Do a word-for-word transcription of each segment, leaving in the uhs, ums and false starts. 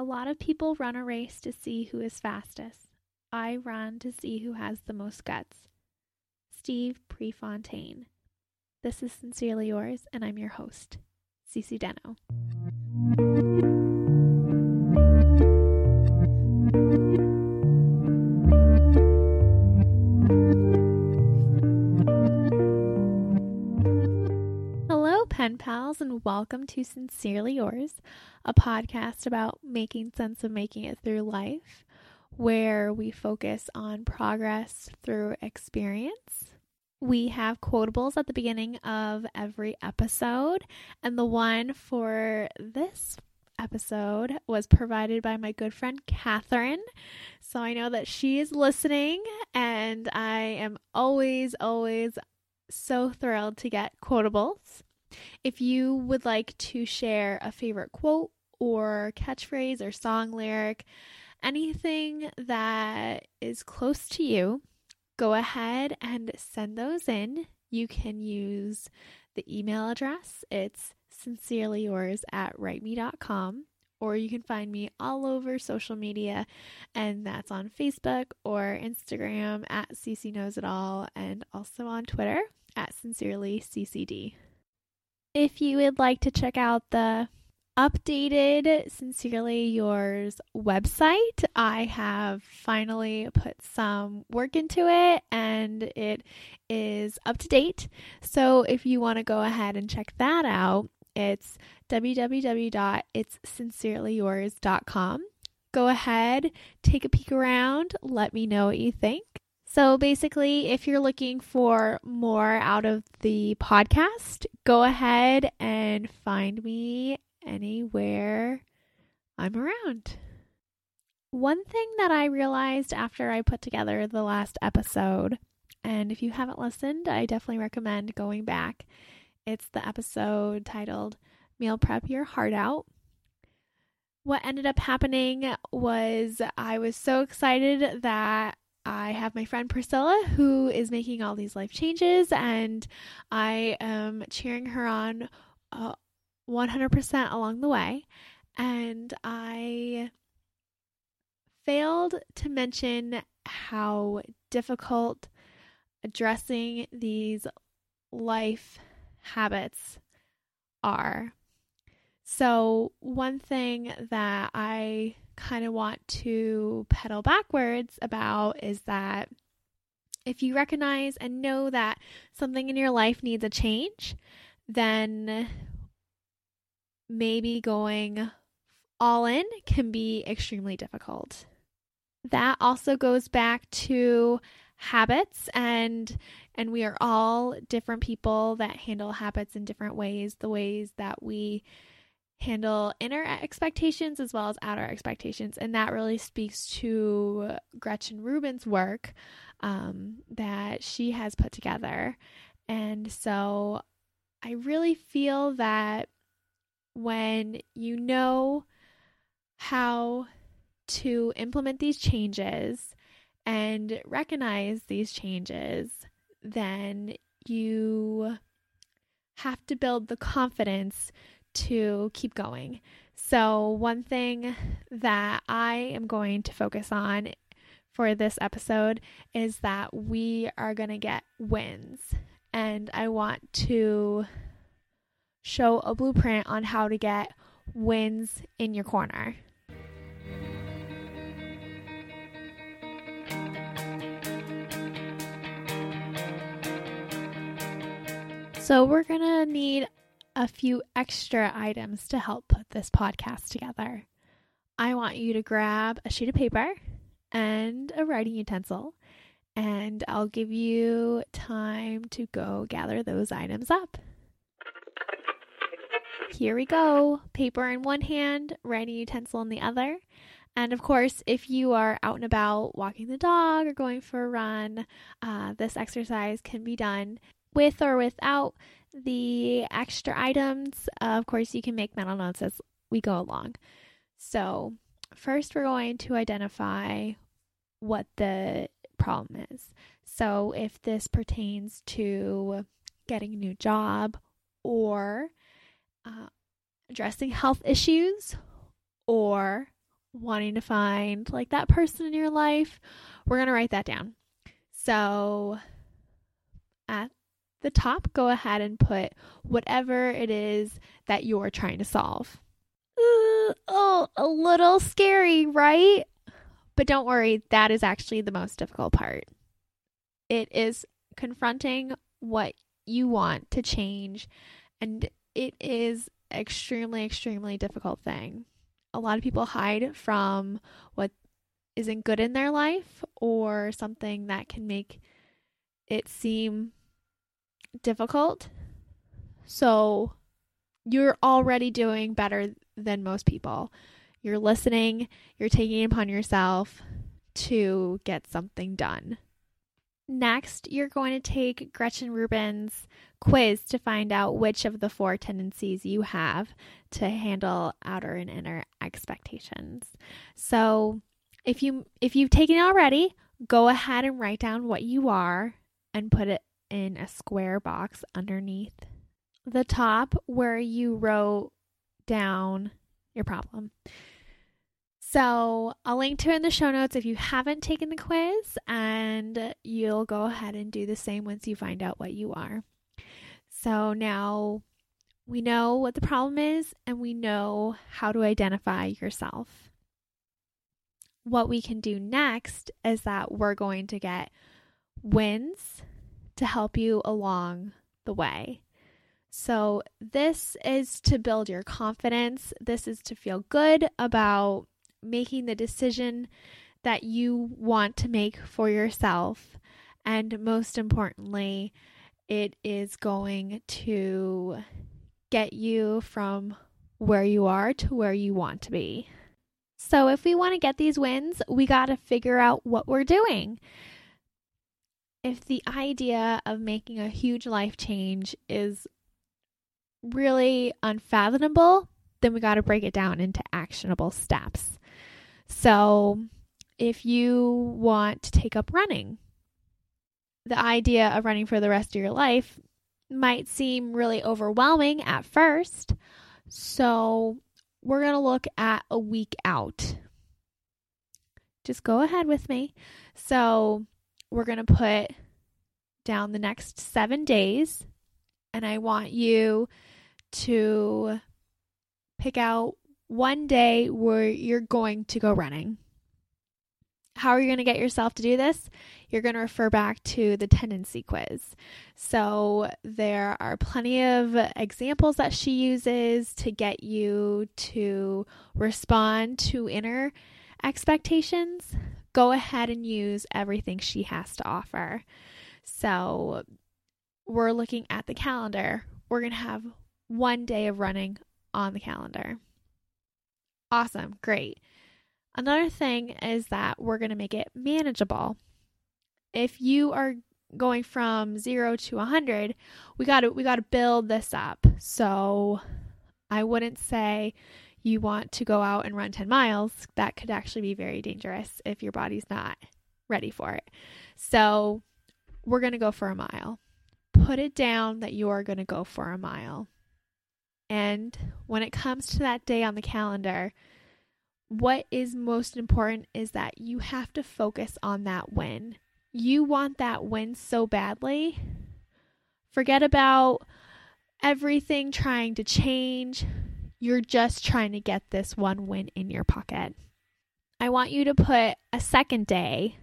A lot of people run a race to see who is fastest. I run to see who has the most guts. Steve Prefontaine. This is Sincerely Yours, and I'm your host, Cece Denno. Hello, pen pals, and welcome to Sincerely Yours, a podcast about making sense of making it through life, where we focus on progress through experience. We have quotables at the beginning of every episode, and the one for this episode was provided by my good friend Catherine. So I know that she is listening, and I am always, always so thrilled to get quotables. If you would like to share a favorite quote or catchphrase or song lyric, anything that is close to you, go ahead and send those in. You can use the email address. It's sincerelyyours at writeme dot com, or you can find me all over social media, and that's on Facebook or Instagram at CCKnowsItAll, and also on Twitter at SincerelyCCD. If you would like to check out the updated Sincerely Yours website, I have finally put some work into it, and it is up to date. So if you want to go ahead and check that out, it's w w w dot its sincerely yours dot com. Go ahead, take a peek around, let me know what you think. So basically, if you're looking for more out of the podcast, go ahead and find me anywhere I'm around. One thing that I realized after I put together the last episode, and if you haven't listened, I definitely recommend going back. It's the episode titled Meal Prep Your Heart Out. What ended up happening was I was so excited that I have my friend Priscilla, who is making all these life changes, and I am cheering her on uh, one hundred percent along the way, and I failed to mention how difficult addressing these life habits are. So one thing that I kind of want to pedal backwards about is that if you recognize and know that something in your life needs a change, then maybe going all in can be extremely difficult. That also goes back to habits, and and we are all different people that handle habits in different ways. The ways that we handle inner expectations as well as outer expectations, and that really speaks to Gretchen Rubin's work um, that she has put together. And so I really feel that when you know how to implement these changes and recognize these changes, then you have to build the confidence to keep going. So one thing that I am going to focus on for this episode is that we are going to get wins. And I want to show a blueprint on how to get wins in your corner. So we're going to need a few extra items to help put this podcast together. I want you to grab a sheet of paper and a writing utensil, and I'll give you time to go gather those items up. Here we go. Paper in one hand, writing utensil in the other. And of course, if you are out and about walking the dog or going for a run, uh, this exercise can be done with or without the extra items. Uh, of course, you can make mental notes as we go along. So first, we're going to identify what the problem is. So if this pertains to getting a new job, or Uh, addressing health issues, or wanting to find like that person in your life, we're going to write that down. So at the top, go ahead and put whatever it is that you're trying to solve. Ooh, oh, a little scary, right? But don't worry, that is actually the most difficult part. It is confronting what you want to change, and it is extremely, extremely difficult thing. A lot of people hide from what isn't good in their life or something that can make it seem difficult. So you're already doing better than most people. You're listening, you're taking it upon yourself to get something done. Next, you're going to take Gretchen Rubin's quiz to find out which of the four tendencies you have to handle outer and inner expectations. So if you if you've taken it already, go ahead and write down what you are and put it in a square box underneath the top where you wrote down your problem. So I'll link to it in the show notes if you haven't taken the quiz, and you'll go ahead and do the same once you find out what you are. So now we know what the problem is, and we know how to identify yourself. What we can do next is that we're going to get wins to help you along the way. So this is to build your confidence. This is to feel good about making the decision that you want to make for yourself. And most importantly, it is going to get you from where you are to where you want to be. So if we want to get these wins, we got to figure out what we're doing. If the idea of making a huge life change is really unfathomable, then we got to break it down into actionable steps. So if you want to take up running, the idea of running for the rest of your life might seem really overwhelming at first. So we're going to look at a week out. Just go ahead with me. So we're going to put down the next seven days, and I want you to pick out one day where you're going to go running. How are you going to get yourself to do this? You're going to refer back to the tendency quiz. So there are plenty of examples that she uses to get you to respond to inner expectations. Go ahead and use everything she has to offer. So we're looking at the calendar. We're going to have one day of running on the calendar. Awesome. Great. Another thing is that we're going to make it manageable. If you are going from zero to one hundred, we got to we got to build this up. So I wouldn't say you want to go out and run ten miles. That could actually be very dangerous if your body's not ready for it. So we're going to go for a mile. Put it down that you are going to go for a mile. And when it comes to that day on the calendar, what is most important is that you have to focus on that win. You want that win so badly. Forget about everything trying to change. You're just trying to get this one win in your pocket. I want you to put a second day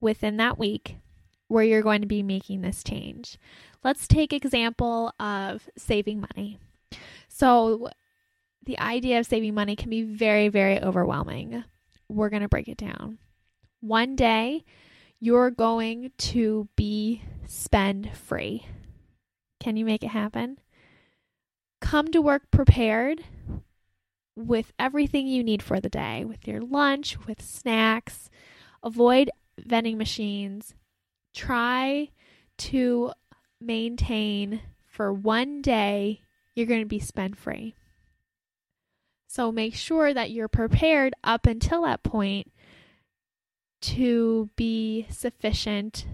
within that week where you're going to be making this change. Let's take example of saving money. So the idea of saving money can be very, very overwhelming. We're going to break it down. One day, you're going to be spend free. Can you make it happen? Come to work prepared with everything you need for the day, with your lunch, with snacks. Avoid vending machines. Try to maintain for one day you're going to be spend free. So make sure that you're prepared up until that point to be sufficient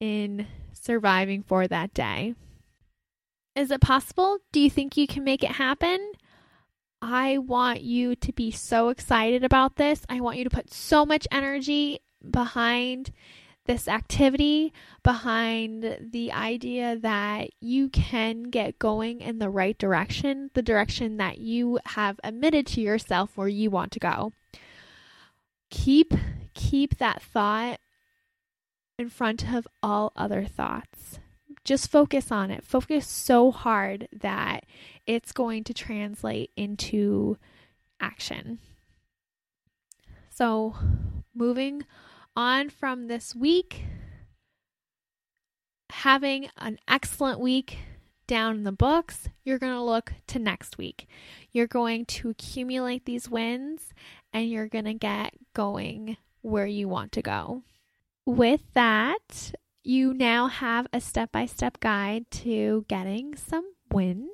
in surviving for that day. Is it possible? Do you think you can make it happen? I want you to be so excited about this. I want you to put so much energy behind this activity, behind the idea that you can get going in the right direction, the direction that you have admitted to yourself where you want to go. Keep, keep that thought in front of all other thoughts. Just focus on it. Focus so hard that it's going to translate into action. So moving on from this week, having an excellent week down in the books, you're going to look to next week. You're going to accumulate these wins and you're going to get going where you want to go. With that, you now have a step-by-step guide to getting some wins.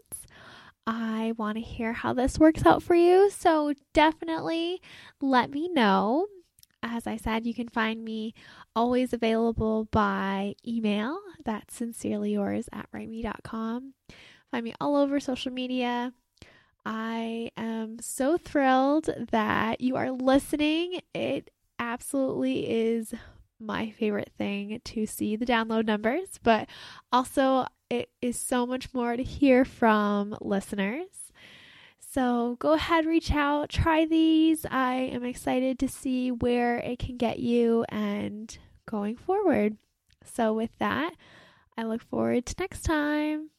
I want to hear how this works out for you, so definitely let me know. As I said, you can find me always available by email. That's sincerely yours at write me dot com. Find me all over social media. I am so thrilled that you are listening. It absolutely is my favorite thing to see the download numbers, but also it is so much more to hear from listeners. So go ahead, reach out, try these. I am excited to see where it can get you and going forward. So with that, I look forward to next time.